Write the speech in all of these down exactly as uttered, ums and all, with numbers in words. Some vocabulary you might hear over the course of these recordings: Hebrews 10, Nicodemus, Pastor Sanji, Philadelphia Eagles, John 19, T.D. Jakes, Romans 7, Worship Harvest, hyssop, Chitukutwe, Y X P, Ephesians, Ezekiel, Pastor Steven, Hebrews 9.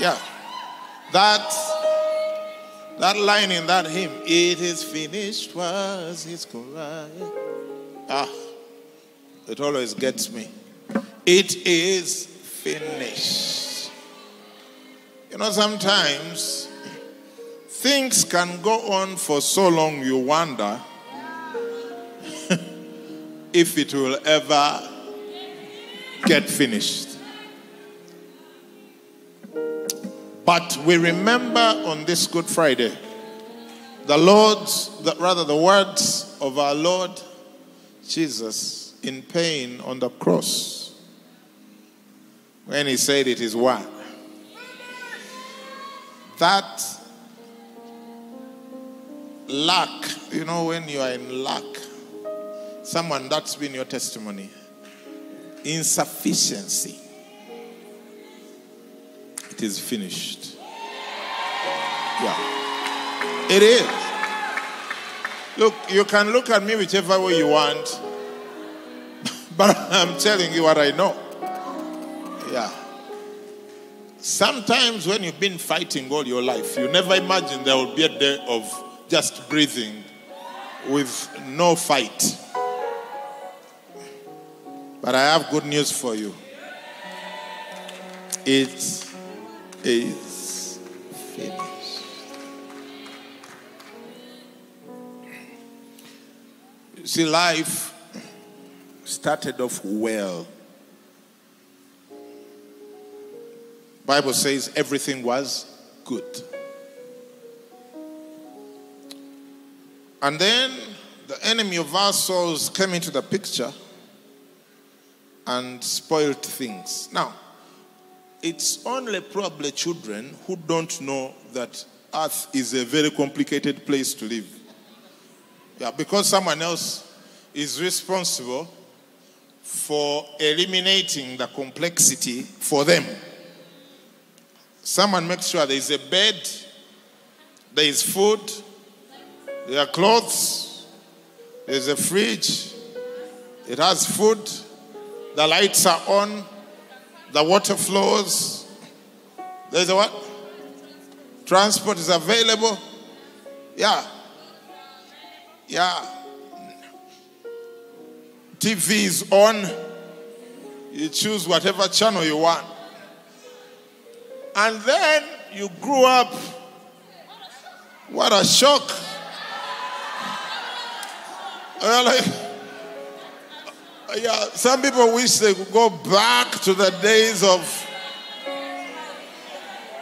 Yeah. That, that line in that hymn, it is finished, was his cry. Ah, it always gets me. It is finished. You know, sometimes things can go on for so long you wonder if it will ever get finished. But we remember on this Good Friday, the Lord's, the, rather the words of our Lord Jesus in pain on the cross. When he said it is one. That lack, you know when you are in lack, someone that's been your testimony. Insufficiency. It is finished. Yeah. It is. Look, you can look at me whichever way you want, but I'm telling you what I know. Yeah. Sometimes when you've been fighting all your life, you never imagine there will be a day of just breathing with no fight. But I have good news for you. It's is finished. You see, life started off well. Bible says everything was good. And then the enemy of our souls came into the picture and spoiled things. Now, it's only probably children who don't know that earth is a very complicated place to live. Yeah, because someone else is responsible for eliminating the complexity for them. Someone makes sure there is a bed, there is food, there are clothes, there is a fridge, it has food, the lights are on, the water flows. There's a what? Transport is available. Yeah. Yeah. T V is on. You choose whatever channel you want. And then you grew up. What a shock. Really? Yeah, some people wish they could go back to the days of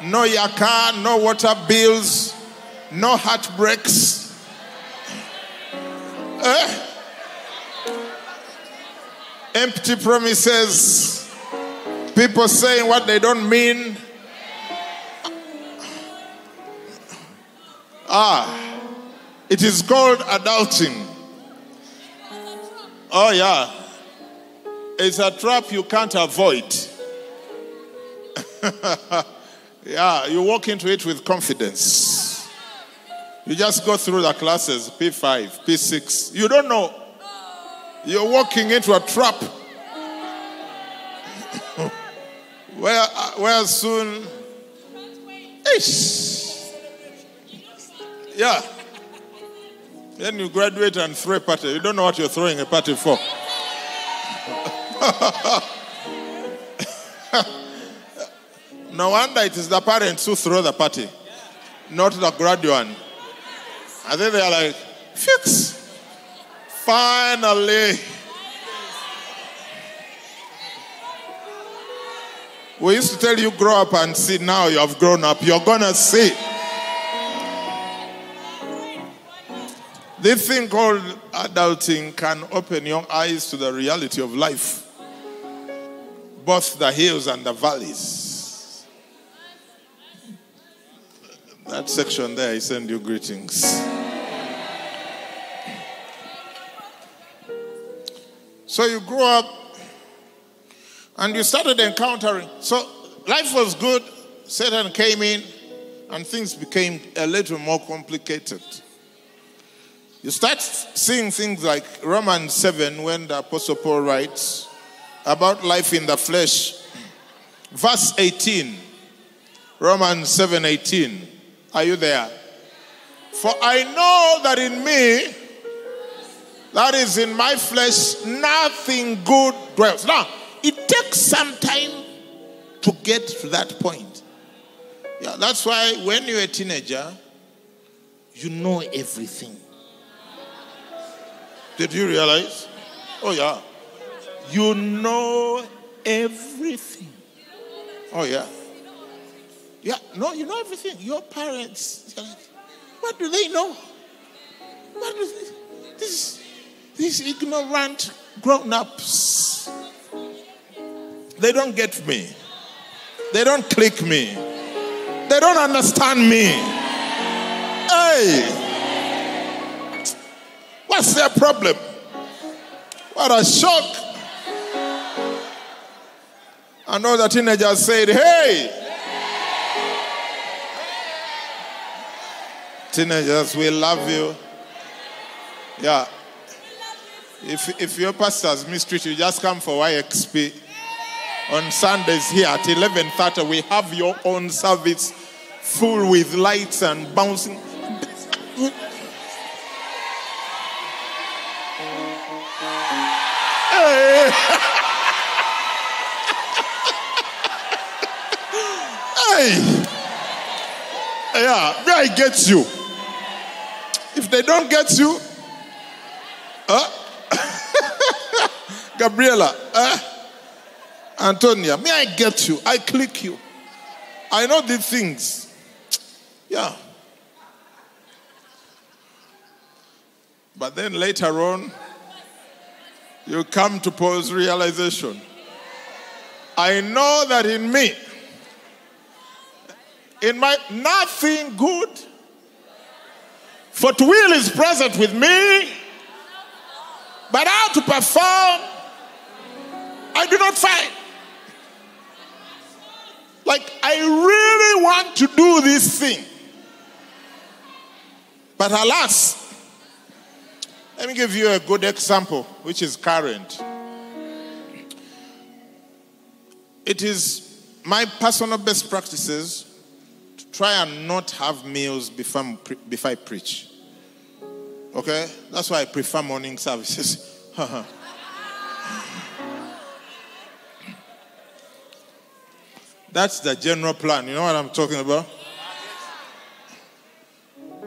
no yaka, no water bills, no heartbreaks. Eh? Empty promises. People saying what they don't mean. Ah, it is called adulting. Oh, yeah. It's a trap you can't avoid. Yeah, you walk into it with confidence. You just go through the classes, P five, P six. You don't know. You're walking into a trap. where, where soon... Ish. Yeah. Then you graduate and throw a party. You don't know what you're throwing a party for. No wonder it is the parents who throw the party, not the graduate. And then they are like, fix. Finally. We used to tell you, grow up and see. Now you have grown up. You're going to see. This thing called adulting can open your eyes to the reality of life. both the hills and the valleys. That section there, I send you greetings. So you grew up and you started encountering. So life was good. Satan came in and things became a little more complicated. You start seeing things like Romans seven, when the Apostle Paul writes about life in the flesh. Verse eighteen. Romans seven eighteen. Are you there? For I know that in me, that is in my flesh, nothing good dwells. Now, it takes some time to get to that point. Yeah, that's why when you're a teenager, you know everything. Did you realize? Oh, yeah. You know everything. Oh, yeah. Yeah, no, you know everything. Your parents, what do they know? What do they, this, these ignorant grown-ups, they don't get me. They don't click me. They don't understand me. Hey! What's their problem? What a shock. And all the teenagers said, hey. Teenagers, we love you. Yeah. If, if your pastors mistreat you, just come for Y X P. On Sundays here at eleven thirty, we have your own service full with lights and bouncing. Yeah, I get you. If they don't get you, uh, Gabriela, uh, Antonia, may I get you? I click you. I know these things. Yeah. But then later on, you come to Paul's realization. I know that in me, in my nothing good, for to will is present with me, but how to perform I do not find. Like, I really want to do this thing, but alas. Let me give you a good example which is current. It is my personal best practices try and not have meals before, before I preach. Okay? That's why I prefer morning services. That's the general plan. You know what I'm talking about?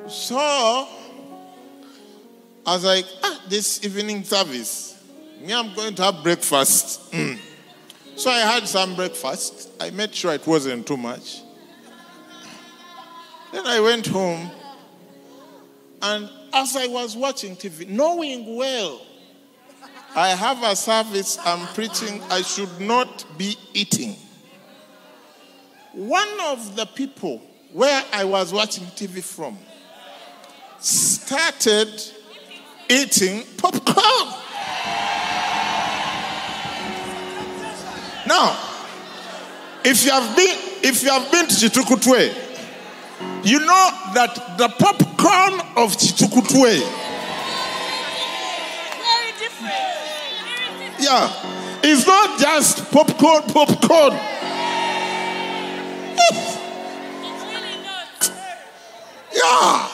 So, I was like, ah, this evening service, me, I'm going to have breakfast. Mm. So I had some breakfast. I made sure it wasn't too much. Then I went home, and as I was watching T V, knowing well, I have a service, I'm preaching, I should not be eating. One of the people where I was watching T V from started eating popcorn. Now, if you have been, if you have been to Chitukutwe, you know that the popcorn of Chitukutwe. Very different. Yeah. It's not just popcorn, popcorn. It's really not. Yeah.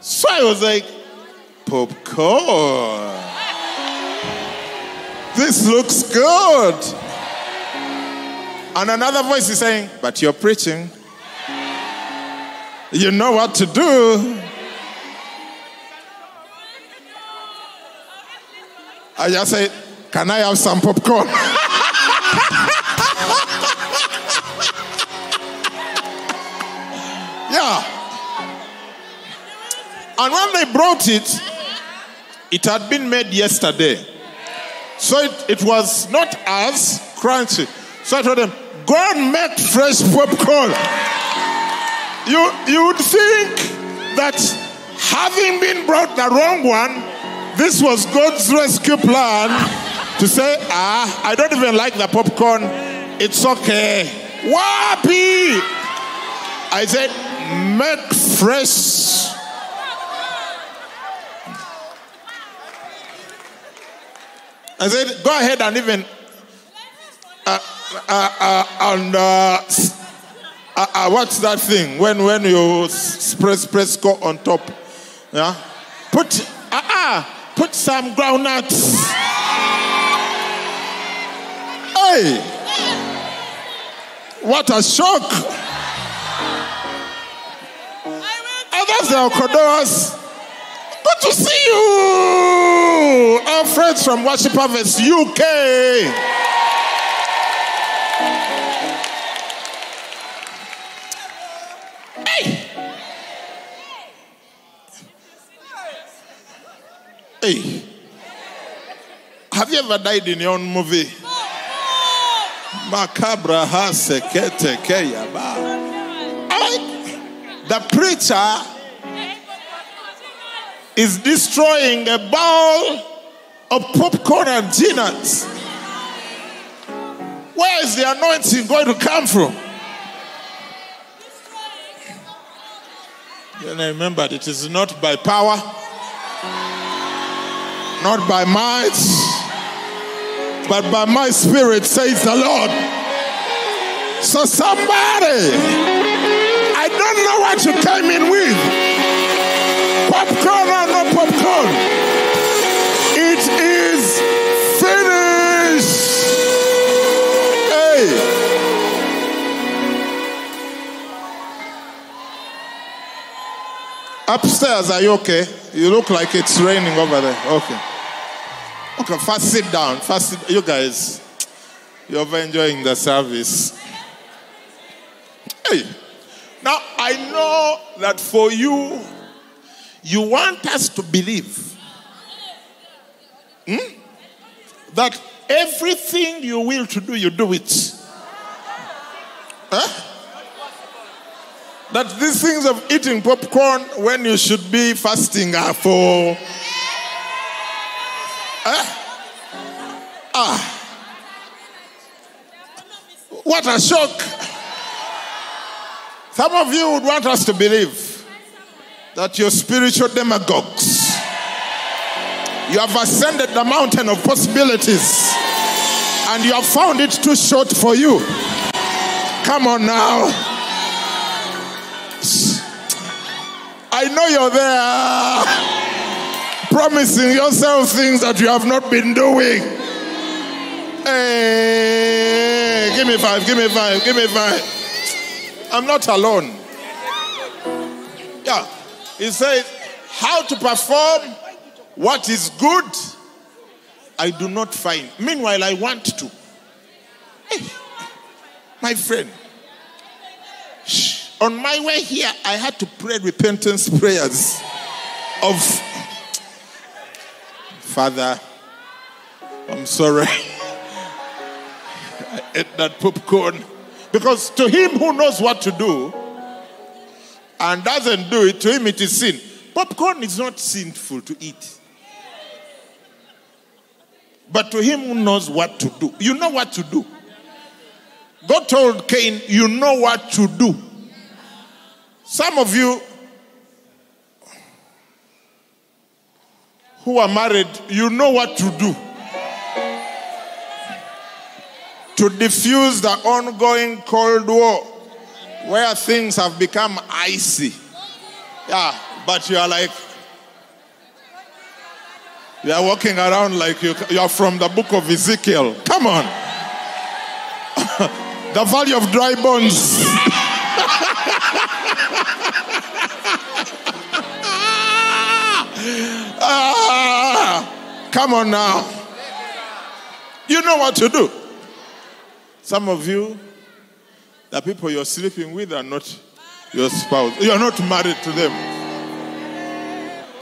So I was like, popcorn. This looks good. And another voice is saying, but you're preaching. You know what to do. I just say, can I have some popcorn? Yeah. And when they brought it, it had been made yesterday. So it, it was not as crunchy. So I told them, go and make fresh popcorn. You, you would think that having been brought the wrong one, this was God's rescue plan to say, ah, I don't even like the popcorn. It's okay. Wapi! I said, make fresh. I said, go ahead and even uh, uh, uh, and uh, uh, uh, what's that thing when when you spray Presco on top? Yeah, put ah uh, uh, put some groundnuts. Hey, what a shock! And that's the Okodoas. Good to see you, our friends from Worship Harvest U K. Hey, hey, have you ever died in your own movie? Macabre has a the preacher is destroying a bowl of popcorn and peanuts. Where is the anointing going to come from? Then I remembered it is not by power, not by might, but by my spirit, says the Lord. So somebody, I don't know what you came in with. Popcorn or no popcorn, it is finished. Hey, upstairs, are you okay? You look like it's raining over there. Okay, okay. First, sit down. First, sit. You guys, you're over enjoying the service. Hey, now I know that for you. You want us to believe hmm? that everything you will to do, you do it. Huh? That these things of eating popcorn when you should be fasting are for... Huh? Ah. What a shock. Some of you would want us to believe that you're spiritual demagogues. You have ascended the mountain of possibilities and you have found it too short for you. Come on now. I know you're there promising yourself things that you have not been doing. Hey, give me five, give me five, give me five. I'm not alone. Yeah. He says, how to perform what is good, I do not find. Meanwhile, I want to. Hey, my friend, shh, on my way here, I had to pray repentance prayers of, Father, I'm sorry. I ate that popcorn. Because to him who knows what to do, and doesn't do it, to him it is sin. Popcorn is not sinful to eat. But to him who knows what to do. You know what to do. God told Cain, you know what to do. Some of you who are married, you know what to do. To diffuse the ongoing Cold War. Where things have become icy. Yeah, but you are like, you are walking around like you, you are from the book of Ezekiel. Come on. The valley of dry bones. Ah, come on now. You know what to do. Some of you, the people you're sleeping with are not your spouse. You're not married to them.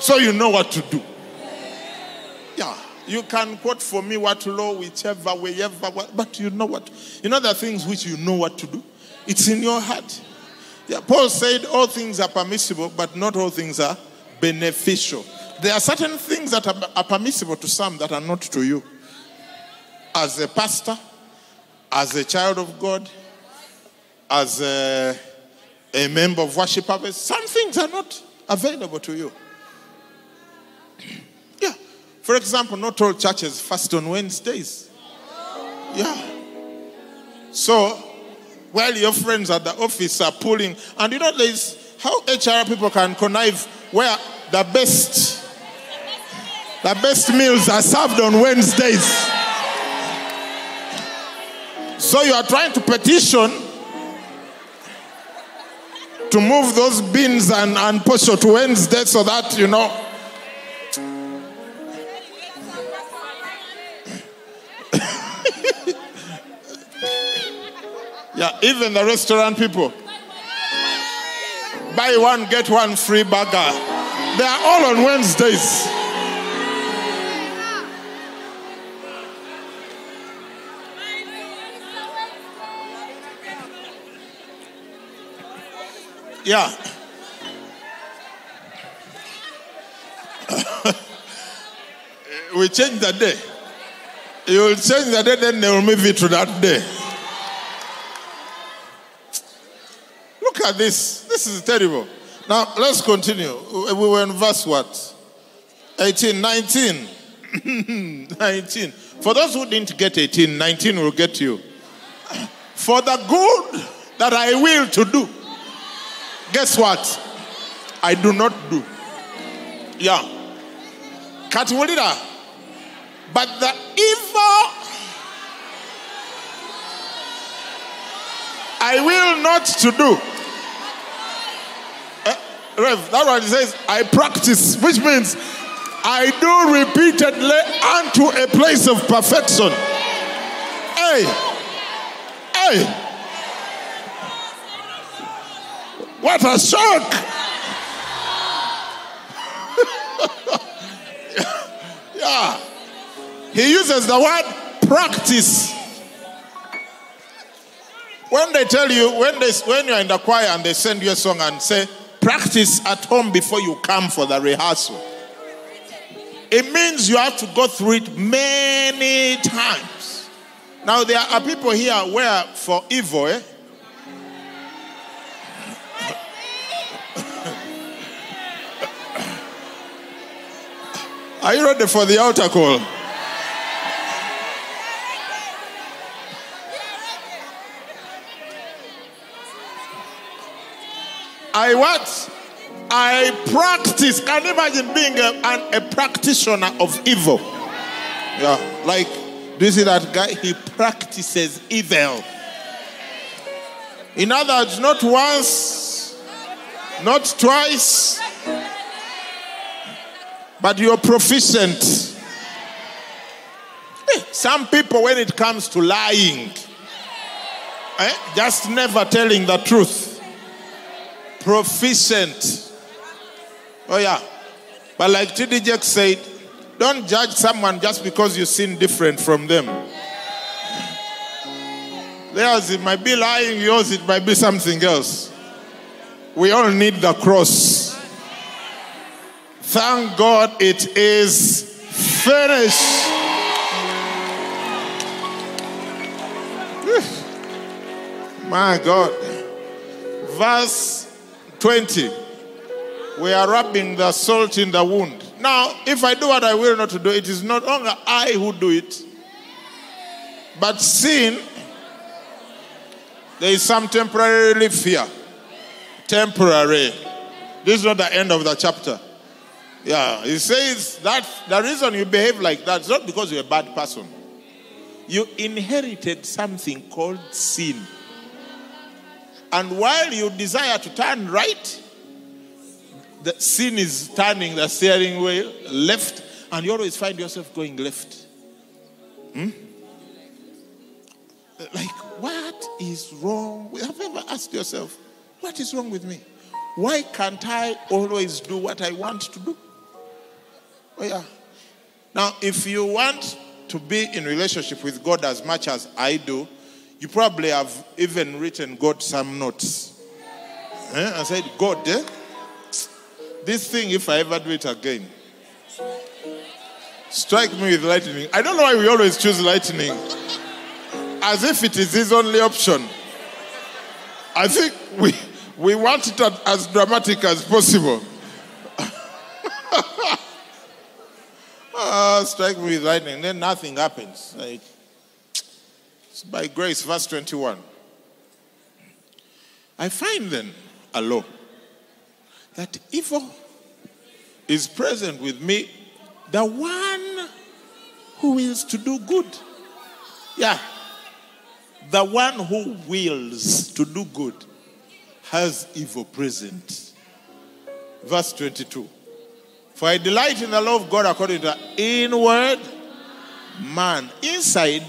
So you know what to do. Yeah. You can quote for me what law, whichever, wherever, but you know what? You know the things which you know what to do. It's in your heart. Yeah, Paul said all things are permissible, but not all things are beneficial. There are certain things that are, are permissible to some that are not to you. As a pastor, as a child of God, as a, a member of Worship Harvest, some things are not available to you. Yeah. For example, not all churches fast on Wednesdays. Yeah. So, while your friends at the office are pulling, and you know there is how H R people can connive where the best, the best meals are served on Wednesdays. So you are trying to petition to move those beans and, and posture to Wednesday so that, you know. Yeah, even the restaurant people. Buy one, get one free burger. They are all on Wednesdays. Yeah. We change the day. You will change the day, then they will move it to that day. Look at this. This is terrible. Now, let's continue. We were in verse what? eighteen, nineteen. nineteen. For those who didn't get eighteen, nineteen will get you. For the good that I will to do. Guess what? I do not do. Yeah. Katuulira. But the evil I will not to do. Rev, that one says, I practice, which means I do repeatedly unto a place of perfection. Hey, hey, what a shock! Yeah, he uses the word practice. When they tell you, when they when you're in the choir and they send you a song and say, practice at home before you come for the rehearsal. It means you have to go through it many times. Now, there are people here where for evil, eh? Are you ready for the altar call? I what? I practice. Can you imagine being a, an, a practitioner of evil? Yeah. Like, do you see that guy? He practices evil. In other words, not once, not twice, but you're proficient. Some people, when it comes to lying, eh, just never telling the truth. Proficient. Oh yeah. But like T D Jakes said, don't judge someone just because you seem different from them. Theirs, it might be lying. Yours, it might be something else. We all need the cross. Thank God it is finished. My God. Verse twenty. We are rubbing the salt in the wound. Now, if I do what I will not to do, it is not only I who do it, but sin. There is some temporary relief here. Temporary. This is not the end of the chapter. Yeah, it says that the reason you behave like that is not because you're a bad person. You inherited something called sin. And while you desire to turn right, the sin is turning the steering wheel left, and you always find yourself going left. Hmm? Like, what is wrong? Have you ever asked yourself, what is wrong with me? Why can't I always do what I want to do? Oh yeah. Now, if you want to be in relationship with God as much as I do, you probably have even written God some notes. Eh? I said, God, eh? This thing, if I ever do it again, strike me with lightning. I don't know why we always choose lightning. As if it is his only option. I think we, we want it as dramatic as possible. uh, strike me with lightning. Then nothing happens. Like, it's by grace, verse twenty-one. I find then a law that evil is present with me, the one who wills to do good. Yeah. The one who wills to do good has evil present. Verse twenty-two. For I delight in the law of God according to the inward man. Inside,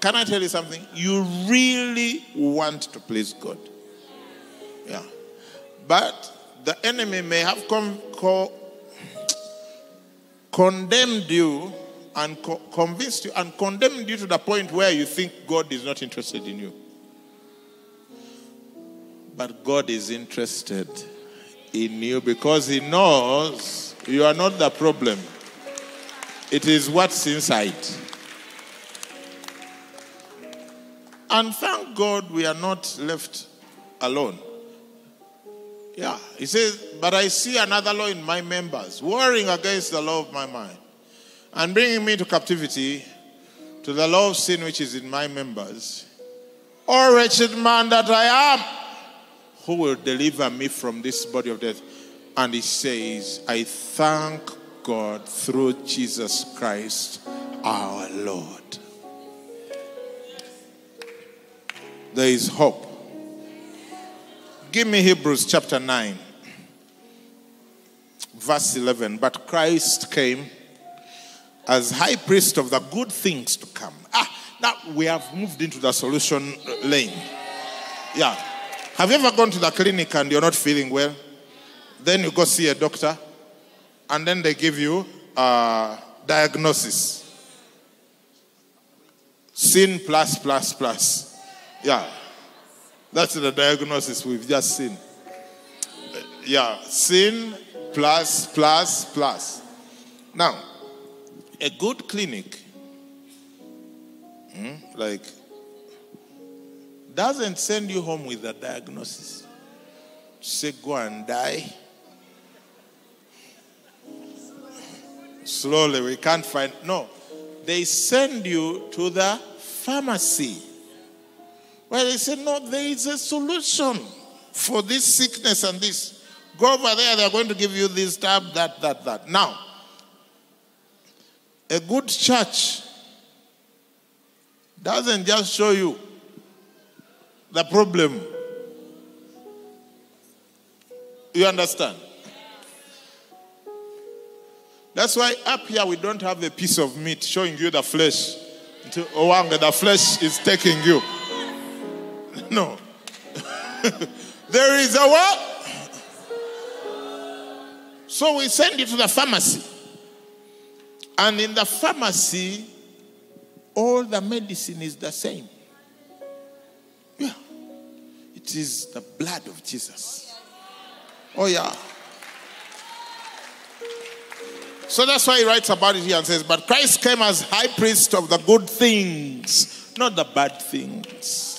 can I tell you something? You really want to please God. Yeah. But the enemy may have come... Co- condemned you and co- convinced you and condemned you to the point where you think God is not interested in you. But God is interested in you because he knows you are not the problem. It is what's inside. And thank God we are not left alone. Yeah, he says, but I see another law in my members, warring against the law of my mind, and bringing me to captivity to the law of sin which is in my members. O wretched man that I am, who will deliver me from this body of death? And he says, I thank God through Jesus Christ our Lord. There is hope. Give me Hebrews chapter nine, verse eleven. But Christ came as high priest of the good things to come. Ah, now we have moved into the solution lane. Yeah. Have you ever gone to the clinic and you're not feeling well? Then you go see a doctor and then they give you a diagnosis. Sin plus, plus, plus. Yeah. That's the diagnosis we've just seen. Yeah, sin plus, plus, plus. Now, a good clinic, hmm, like, doesn't send you home with a diagnosis. Say, go and die. Slowly, we can't find. No, they send you to the pharmacy. Well, they said, no, there is a solution for this sickness and this. Go over there, they're going to give you this tab, that, that, that. Now, a good church doesn't just show you the problem. You understand? That's why up here we don't have a piece of meat showing you the flesh. The flesh is taking you. No. There is a what? So we send you to the pharmacy. And in the pharmacy, all the medicine is the same. Yeah. It is the blood of Jesus. Oh, yeah. So that's why he writes about it here and says, but Christ came as high priest of the good things, not the bad things.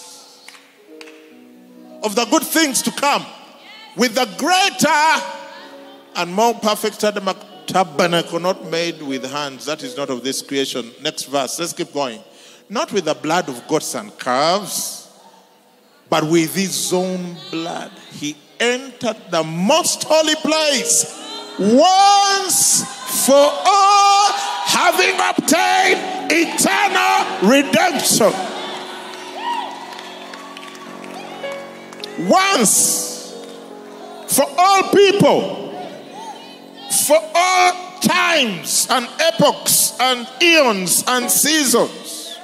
Of the good things to come, with the greater and more perfect tabernacle not made with hands, that is not of this creation. Next verse, let's keep going. Not with the blood of goats and calves, but with his own blood. He entered the most holy place once for all, having obtained eternal redemption. Once, for all people, for all times and epochs and eons and seasons,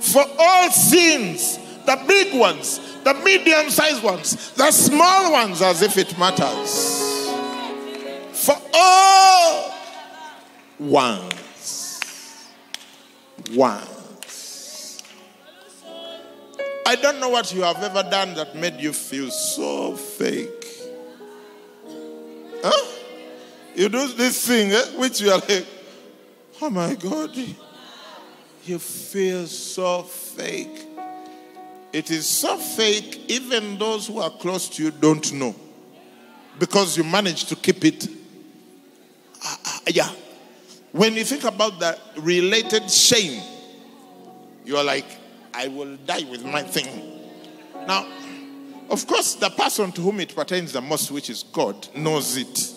for all sins, the big ones, the medium-sized ones, the small ones, as if it matters. For all ones. once. I don't know what you have ever done that made you feel so fake. Huh? You do this thing, eh, which you are like, oh my God, you feel so fake. It is so fake, even those who are close to you don't know. Because you manage to keep it. Uh, uh, yeah. When you think about the related shame, you are like, I will die with my thing. Now, of course, the person to whom it pertains the most, which is God, knows it.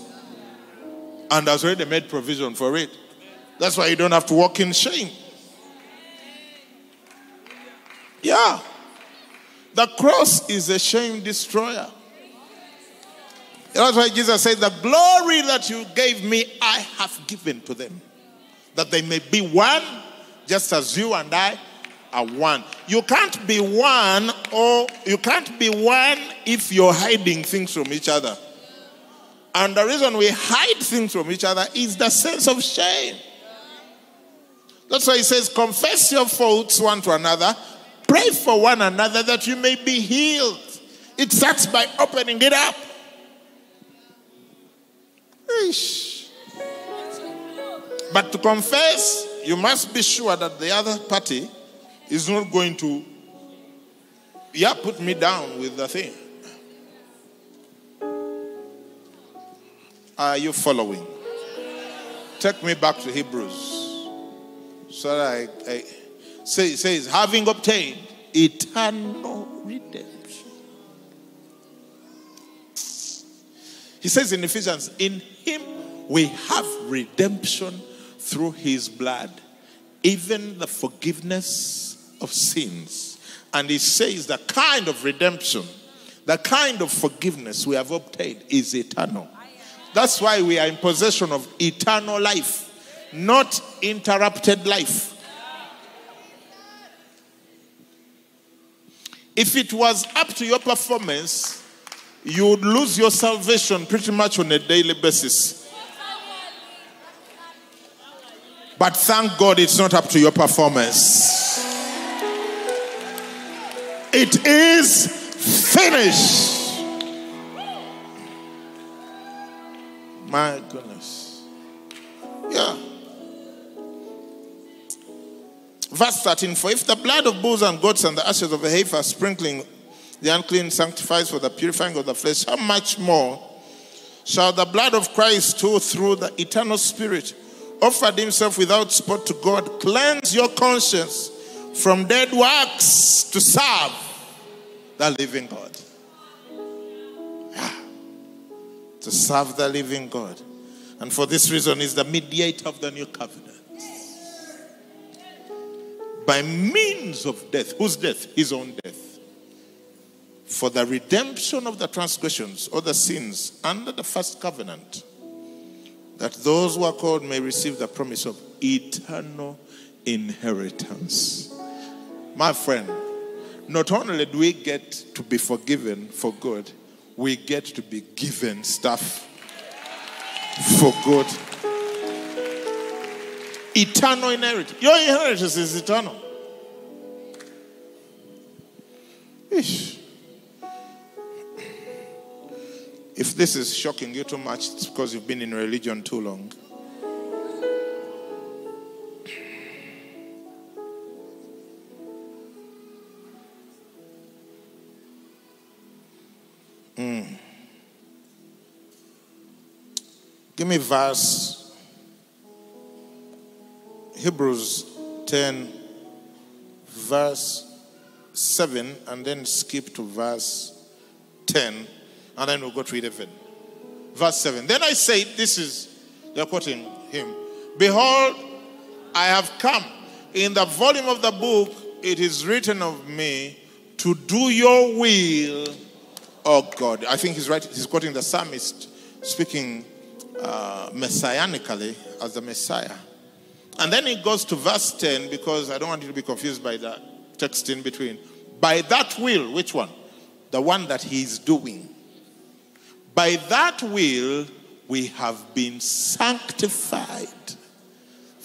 And has already made provision for it. That's why you don't have to walk in shame. Yeah. The cross is a shame destroyer. That's why Jesus said, the glory that you gave me, I have given to them. That they may be one, just as you and I are one. You can't be one, or you can't be one if you're hiding things from each other. And the reason we hide things from each other is the sense of shame. That's why he says, confess your faults one to another, pray for one another that you may be healed. It starts by opening it up. Eesh. But to confess, you must be sure that the other party is not going to, yeah, put me down with the thing. Are you following? Take me back to Hebrews. So that I, I say, it says, having obtained eternal redemption. He says in Ephesians, in him we have redemption through his blood, even the forgiveness of sins. And he says the kind of redemption, the kind of forgiveness we have obtained is eternal. That's why we are in possession of eternal life, not interrupted life. If it was up to your performance, you would lose your salvation pretty much on a daily basis. But thank God it's not up to your performance. It is finished. My goodness. Yeah. Verse thirteen, for if the blood of bulls and goats and the ashes of a heifer sprinkling the unclean sanctifies for the purifying of the flesh, how much more shall the blood of Christ, who through the eternal Spirit offered himself without spot to God, cleanse your conscience from dead works to serve the living God. Yeah. To serve the living God. And for this reason is the mediator of the new covenant. By means of death. Whose death? His own death. For the redemption of the transgressions or the sins under the first covenant, that those who are called may receive the promise of eternal inheritance. My friend, not only do we get to be forgiven for good, we get to be given stuff for good. Eternal inheritance. Your inheritance is eternal. Ish. If this is shocking you too much, it's because you've been in religion too long. Mm. Give me verse Hebrews ten, verse seven, and then skip to verse ten. And then we'll go to eleven. Verse seven. Then I say, this is, they're quoting him. Behold, I have come. In the volume of the book, it is written of me to do your will, oh God. I think he's right. He's quoting the psalmist, speaking uh, messianically as the Messiah. And then it goes to verse ten, because I don't want you to be confused by the text in between. By that will, which one? The one that he is doing. By that will, we have been sanctified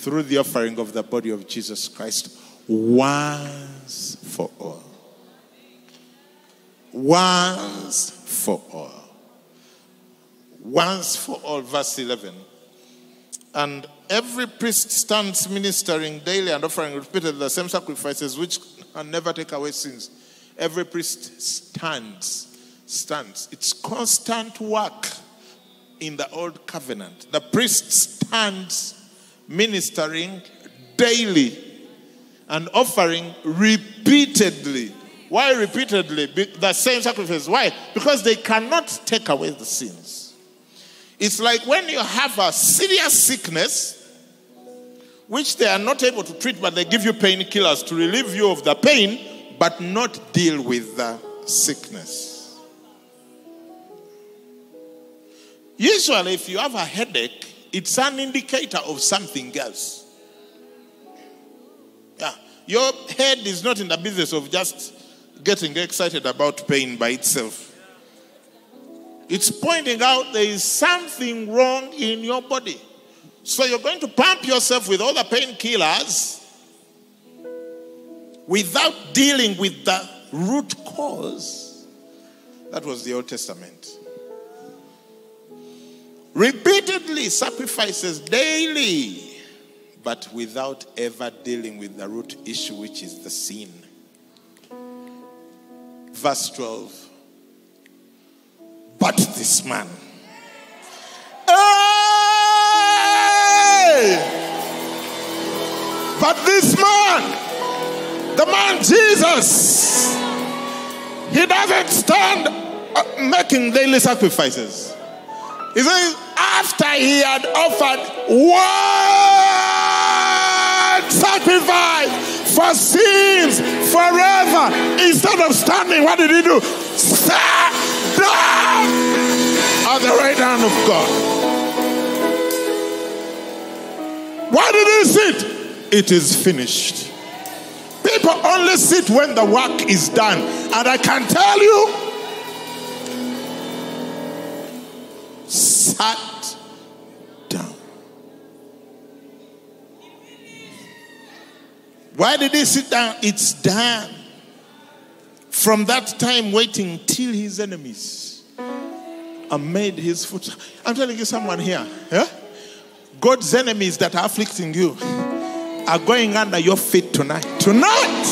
through the offering of the body of Jesus Christ once for all. Once for all. Once for all, verse eleven. And every priest stands ministering daily and offering repeatedly the same sacrifices which can never take away sins. Every priest stands, stands. It's constant work in the old covenant. The priest stands ministering daily and offering repeatedly. Why repeatedly? The same sacrifice. Why? Because they cannot take away the sins. It's like when you have a serious sickness, which they are not able to treat, but they give you painkillers to relieve you of the pain, but not deal with the sickness. Usually, if you have a headache, it's an indicator of something else. Yeah. Your head is not in the business of just getting excited about pain by itself. It's pointing out there is something wrong in your body. So you're going to pump yourself with all the painkillers without dealing with the root cause. That was the Old Testament. Repeatedly sacrifices daily, but without ever dealing with the root issue, which is the sin. Verse twelve. But this man. Hey! But this man, the man Jesus, he doesn't stand making daily sacrifices. He says, after he had offered one sacrifice for sins forever, instead of standing, what did he do? Stand up at the right hand of God. Why did he sit? It is finished. People only sit when the work is done. And I can tell you, sat down. Why did he sit down? It's done. From that time waiting till his enemies are made his foot. I'm telling you, someone here, yeah? God's enemies that are afflicting you are going under your feet tonight. Tonight!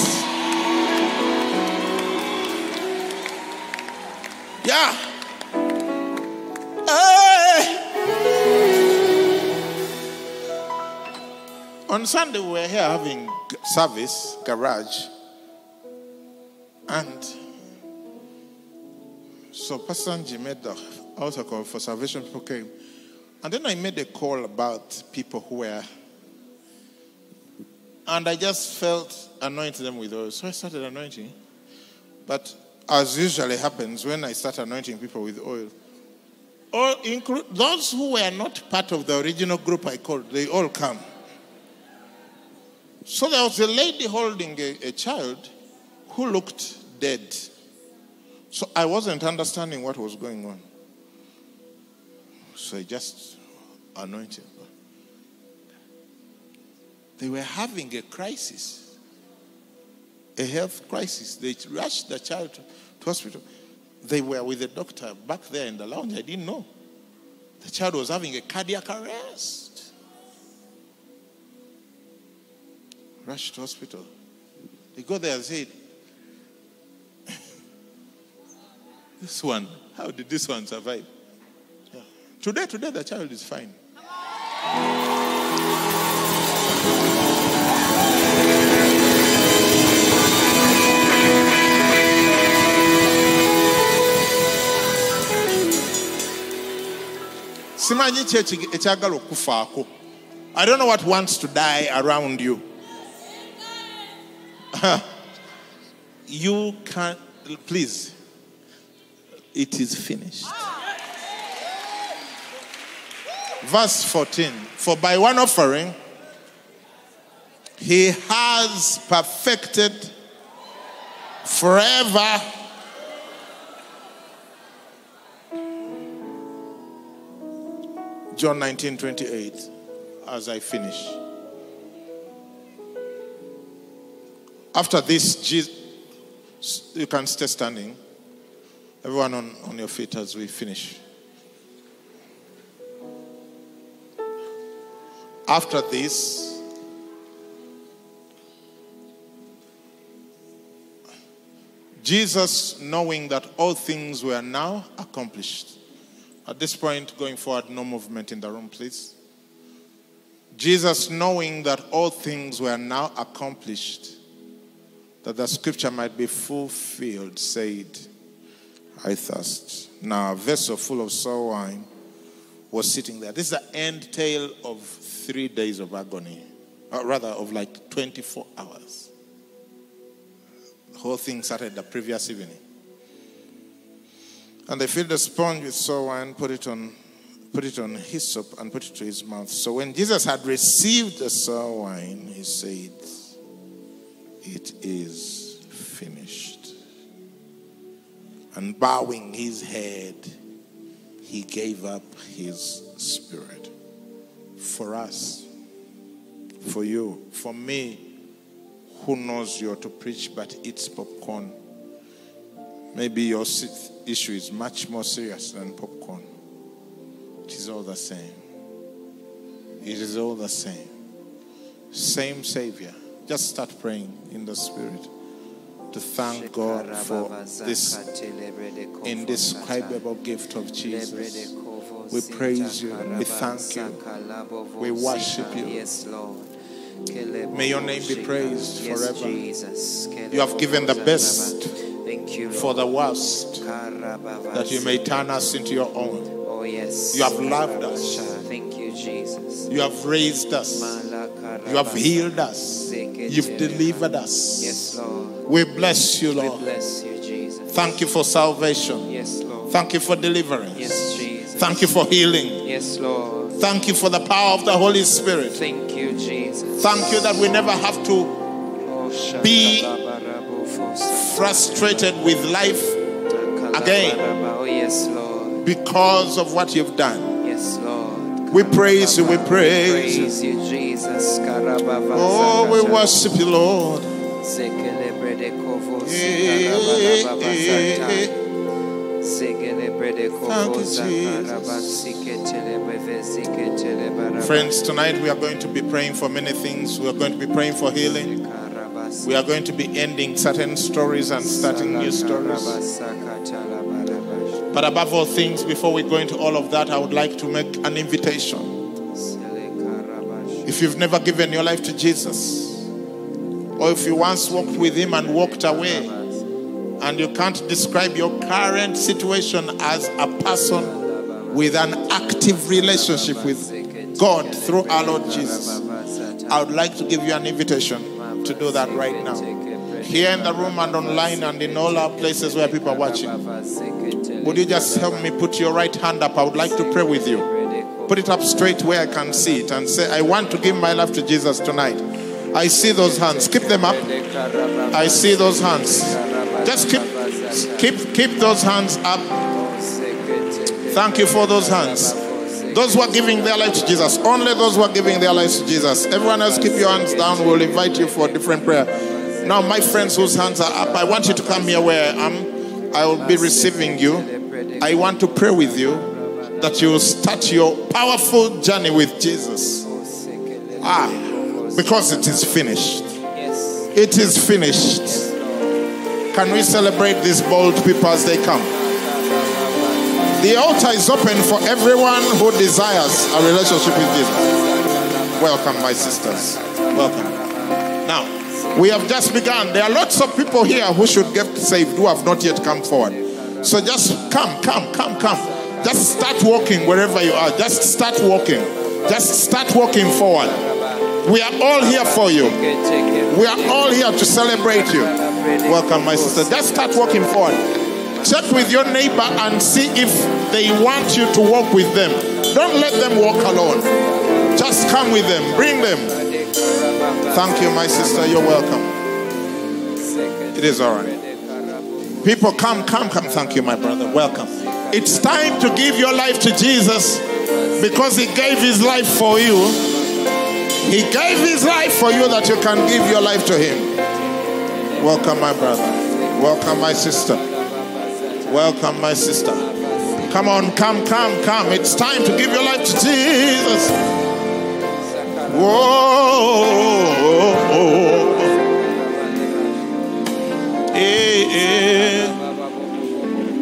Yeah. On Sunday, we were here having service, garage. And so Pastor Sanji made the altar call for salvation. People came. And then I made a call about people who were. And I just felt anointing them with oil. So I started anointing. But as usually happens, when I start anointing people with oil, all include those who were not part of the original group I called, they all come. So there was a lady holding a, a child who looked dead. So I wasn't understanding what was going on. So I just anointed her. They were having a crisis, a health crisis. They rushed the child to, to hospital. They were with the doctor back there in the lounge. I didn't know. The child was having a cardiac arrest. Rushed to hospital. They go there and said, this one, how did this one survive? Yeah. Today, today, the child is fine. I don't know what wants to die around you. You can, please. It is finished. Verse fourteen. For by one offering, he has perfected forever. John nineteen twenty-eight. As I finish. After this, Jesus, you can stay standing. Everyone on, on your feet as we finish. After this, Jesus, knowing that all things were now accomplished. At this point, going forward, no movement in the room, please. Jesus, knowing that all things were now accomplished, that the scripture might be fulfilled, said, I thirst. Now a vessel full of sour wine was sitting there. This is the end tale of three days of agony, or rather of like twenty-four hours. The whole thing started the previous evening. And they filled a sponge with sour wine, put it on, put it on hyssop, and put it to his mouth. So when Jesus had received the sour wine, he said, it is finished. And bowing his head, he gave up his spirit. For us, for you, for me, who knows you're to preach but eats popcorn. Maybe your issue is much more serious than popcorn. It is all the same. It is all the same. Same Savior. Just start praying in the Spirit to thank God for this indescribable gift of Jesus. We praise you. We thank you. We worship you. Yes, Lord. May your name be praised forever. You have given the best for the worst, that you may turn us into your own. You have loved us. Thank you, Jesus. You have raised us. You have healed us. You've delivered us. Yes, Lord. We bless you, Lord. We bless you, Jesus. Thank you for salvation. Yes, Lord. Thank you for deliverance. Yes, Jesus. Thank you for healing. Yes, Lord. Thank you for the power of the Holy Spirit. Thank you, Jesus. Thank you that we never have to be frustrated with life again. Oh, yes, Lord. Because of what you've done. Yes, Lord. We praise you, we praise, we praise you. Jesus. Oh, we worship you, Lord. Thank you, Jesus. Friends, tonight we are going to be praying for many things. We are going to be praying for healing. We are going to be ending certain stories and starting new stories. But above all things, before we go into all of that, I would like to make an invitation. If you've never given your life to Jesus, or if you once walked with him and walked away, and you can't describe your current situation as a person with an active relationship with God through our Lord Jesus, I would like to give you an invitation to do that right now. Here in the room and online and in all our places where people are watching, would you just help me put your right hand up? I would like to pray with you. Put it up straight where I can see it and say, I want to give my life to Jesus tonight. I see those hands. Keep them up. I see those hands. Just keep, keep, keep those hands up. Thank you for those hands. Those who are giving their life to Jesus. Only those who are giving their lives to Jesus. Everyone else, keep your hands down. We'll invite you for a different prayer. Now, my friends whose hands are up, I want you to come here where I am. I will be receiving you. I want to pray with you that you will start your powerful journey with Jesus. Ah, because it is finished. It is finished. Can we celebrate these bold people as they come? The altar is open for everyone who desires a relationship with Jesus. Welcome, my sisters. Welcome. Now, we have just begun. There are lots of people here who should get saved who have not yet come forward. So just come, come, come, come. Just start walking wherever you are. Just start walking. Just start walking forward. We are all here for you. We are all here to celebrate you. Welcome, my sister. Just start walking forward. Check with your neighbor and see if they want you to walk with them. Don't let them walk alone. Just come with them. Bring them. Thank you, my sister. You're welcome. It is all right. People, come, come, come. Thank you, my brother. Welcome. It's time to give your life to Jesus because he gave his life for you. He gave his life for you that you can give your life to him. Welcome, my brother. Welcome, my sister. Welcome, my sister. Come on, come, come, come. It's time to give your life to Jesus. Whoa. Hey, hey.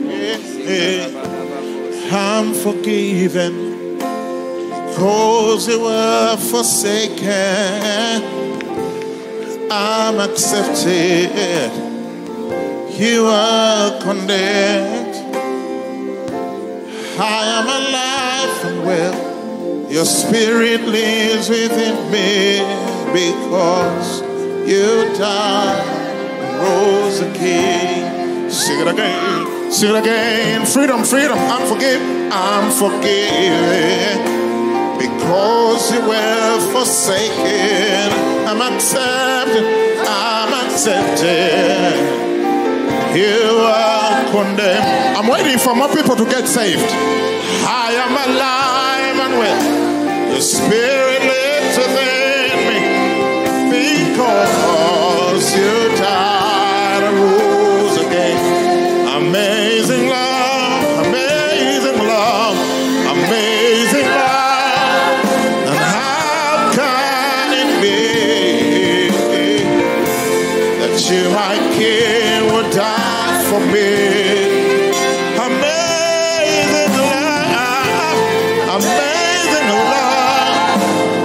Hey, hey. I'm forgiven because you were forsaken. I'm accepted. You are condemned. I am alive and well. Your spirit lives within me because you died and rose again. Sing it again. Sing it again. Freedom, freedom. I'm forgiven. I'm forgiven. Because you were forsaken, I'm accepted, I'm accepted. You are condemned. I'm waiting for more people to get saved. I am alive and well. The Spirit lives within me because you died and rose again. Amazing love, amazing love, amazing love. You, my King, would die for me. Amazing love, amazing love.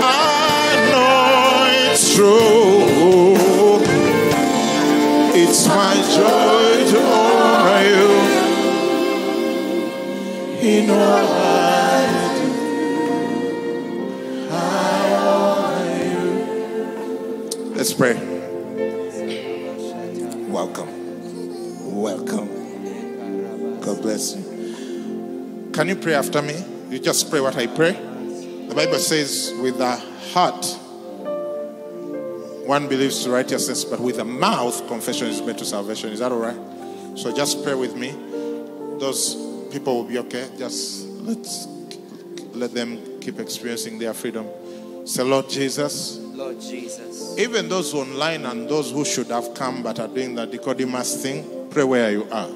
I know it's true. It's my joy to honor you. In all I do, I honor you. Let's pray. Welcome. Welcome. God bless you. Can you pray after me? You just pray what I pray. The Bible says, with the heart, one believes to righteousness, but with the mouth, confession is made to salvation. Is that all right? So just pray with me. Those people will be okay. Just let's let them keep experiencing their freedom. Say, Lord Jesus. Lord Jesus. Even those online and those who should have come but are doing the Nicodemus thing, pray where you are.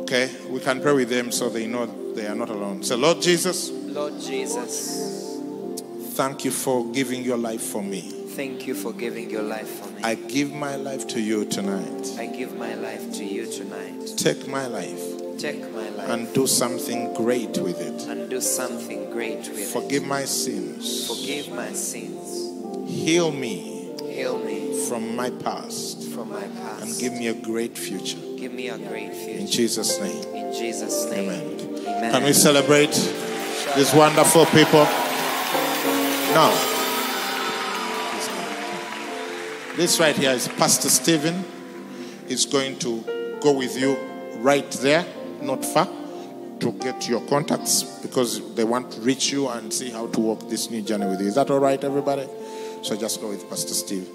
Okay? We can pray with them so they know they are not alone. Say, Lord Jesus. Lord Jesus. Thank you for giving your life for me. Thank you for giving your life for me. I give my life to you tonight. I give my life to you tonight. Take my life. Take my life and do something great with it. And do something great with Forgive it. Forgive my sins. Forgive my sins. Heal me. Heal me from my past. From my past. And give me a great future. Give me a great future. In Jesus' name. In Jesus' name. Amen. Amen. Can we celebrate these wonderful people? Now, this right here is Pastor Steven. He's going to go with you right there. Not far, to get your contacts because they want to reach you and see how to walk this new journey with you. Is that all right, everybody? So just go with Pastor Steve.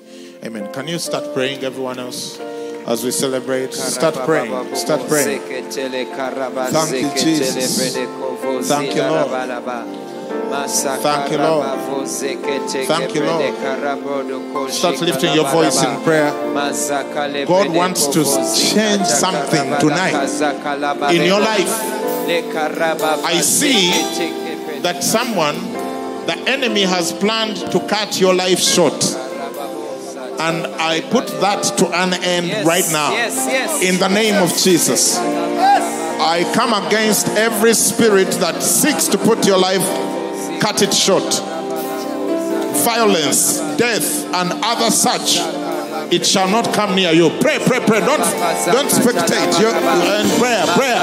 Amen. Can you start praying, everyone else, as we celebrate? Start praying. Start praying. Thank you, Jesus. Thank you, Lord. Thank you, Lord. Thank you, Lord. Start lifting your voice in prayer. God wants to change something tonight in your life. I see that someone, the enemy, has planned to cut your life short. And I put that to an end yes, right now. Yes, yes. In the name of Jesus. Yes. I come against every spirit that seeks to put your life, cut it short. Violence, death, and other such, it shall not come near you. Pray, pray, pray. Don't, don't spectate. You're in prayer, prayer.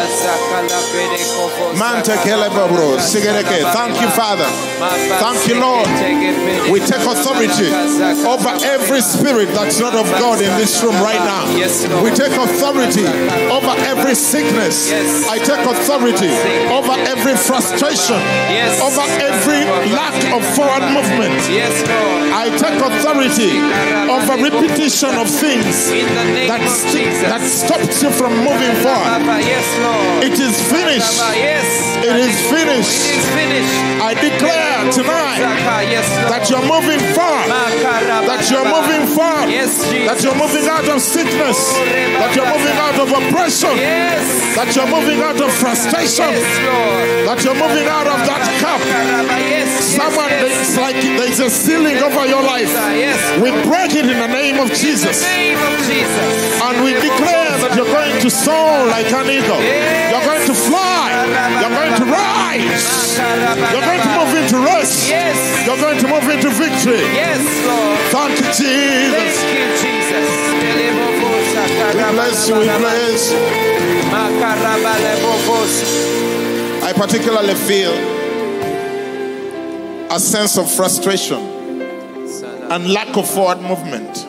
Thank you, Father. Thank you, Lord. We take authority over every spirit that's not of God in this room right now. We take authority over every sickness. I take authority over every frustration, over every lack of forward movement. Yes, Lord. I take authority over repetition of things that, st- that stops you from moving forward. Yes, Lord. It is finished. Yes. It is finished. It is finished. I declare tonight that you're moving forward. That you're moving forward. That you're moving out of sickness. That you're moving out of oppression. That you're moving out of frustration. That you're moving out of that cup. Someone, it's like there's a ceiling over your life. We break it in the name of Jesus. And we declare that you're going to soar like an eagle. You're going to fly. You're going to rise. You're going to move into rest. You're going to move into victory. Thank you, Jesus. We bless you. We bless you. I particularly feel a sense of frustration and lack of forward movement.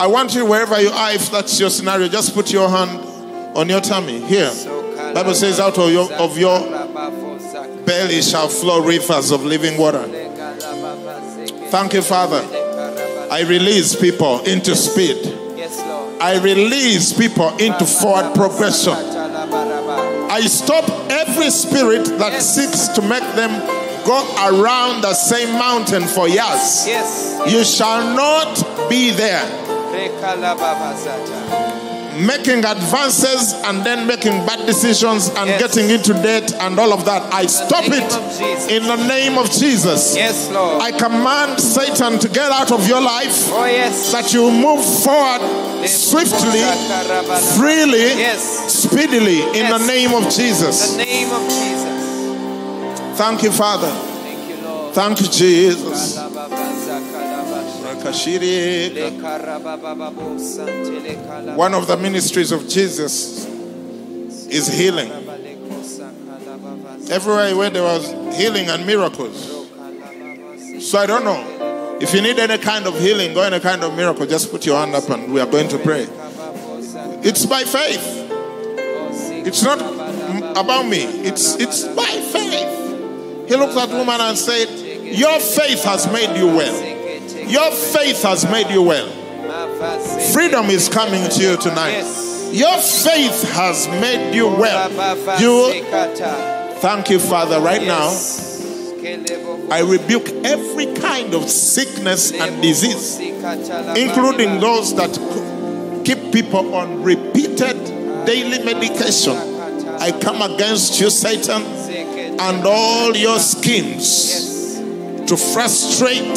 I want you, wherever you are, if that's your scenario, just put your hand on your tummy here. The Bible says out of your, of your belly shall flow rivers of living water. Thank you, Father. I release people into speed. I release people into forward progression. I stop every spirit that yes. seeks to make them go around the same mountain for years. Yes. You shall not be there. Making advances and then making bad decisions and yes. getting into debt and all of that. I stop it in the name of Jesus. Yes, Lord. I command Satan to get out of your life. Oh, yes. That you move forward swiftly, freely, yes. speedily, in yes. the name of Jesus. The name of Jesus. Thank you, Father. Thank you, Lord. Thank you, Jesus. One of the ministries of Jesus is healing. Everywhere where there was healing and miracles. So I don't know. If you need any kind of healing or any kind of miracle, just put your hand up and we are going to pray. It's by faith. It's not about me. It's it's by faith. He looked at the woman and said, your faith has made you well. Your faith has made you well. Freedom is coming to you tonight. Your faith has made you well. You, thank you, Father, right now. I rebuke every kind of sickness and disease, including those that keep people on repeated daily medication. I come against you, Satan, and all your schemes to frustrate,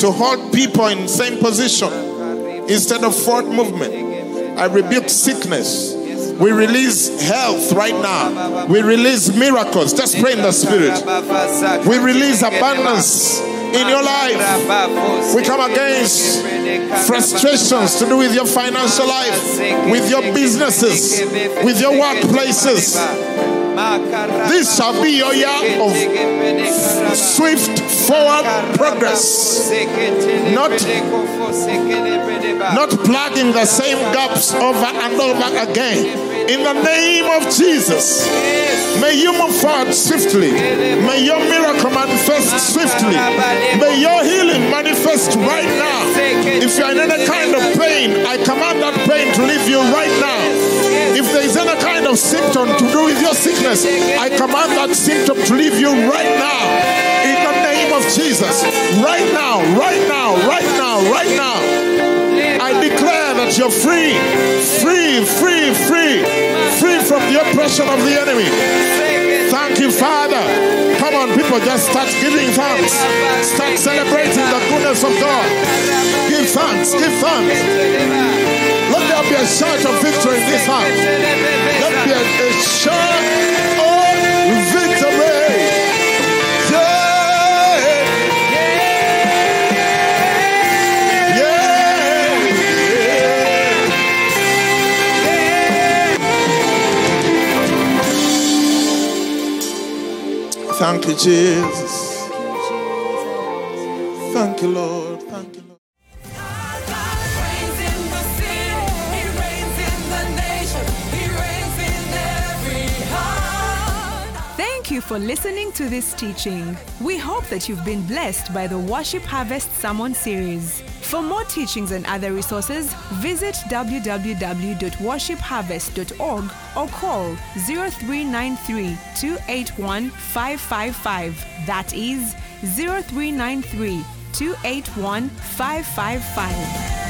to hold people in the same position instead of forward movement. I rebuke sickness. We release health right now. We release miracles. Just pray in the spirit. We release abundance in your life. We come against frustrations to do with your financial life, with your businesses, with your workplaces. This shall be your year of swift forward progress. Not, not plugging the same gaps over and over again. In the name of Jesus, may you move forward swiftly. May your miracle manifest swiftly. May your healing manifest right now. If you are in any kind of pain, I command that pain to leave you right now. If there is any kind of symptom to do with your sickness, I command that symptom to leave you right now. In the name of Jesus. Right now, right now, right now, right now. I declare that you're free. Free, free, free. Free from the oppression of the enemy. Thank you, Father. Come on, people, just start giving thanks. Start celebrating the goodness of God. Give thanks, give thanks. Let there be a shout of victory in this house. Let there be a, a shout of victory. Yeah. Yeah. Yeah. Thank you, Jesus. Thank you, Lord. Thank you, Lord. He reigns in every heart. you for listening to this teaching. We hope that you've been blessed by the Worship Harvest Sermon Series. For more teachings and other resources, visit w w w dot worship harvest dot org or call zero three nine three, two eight one, five five five. That is zero three nine three, two eight one, five five five.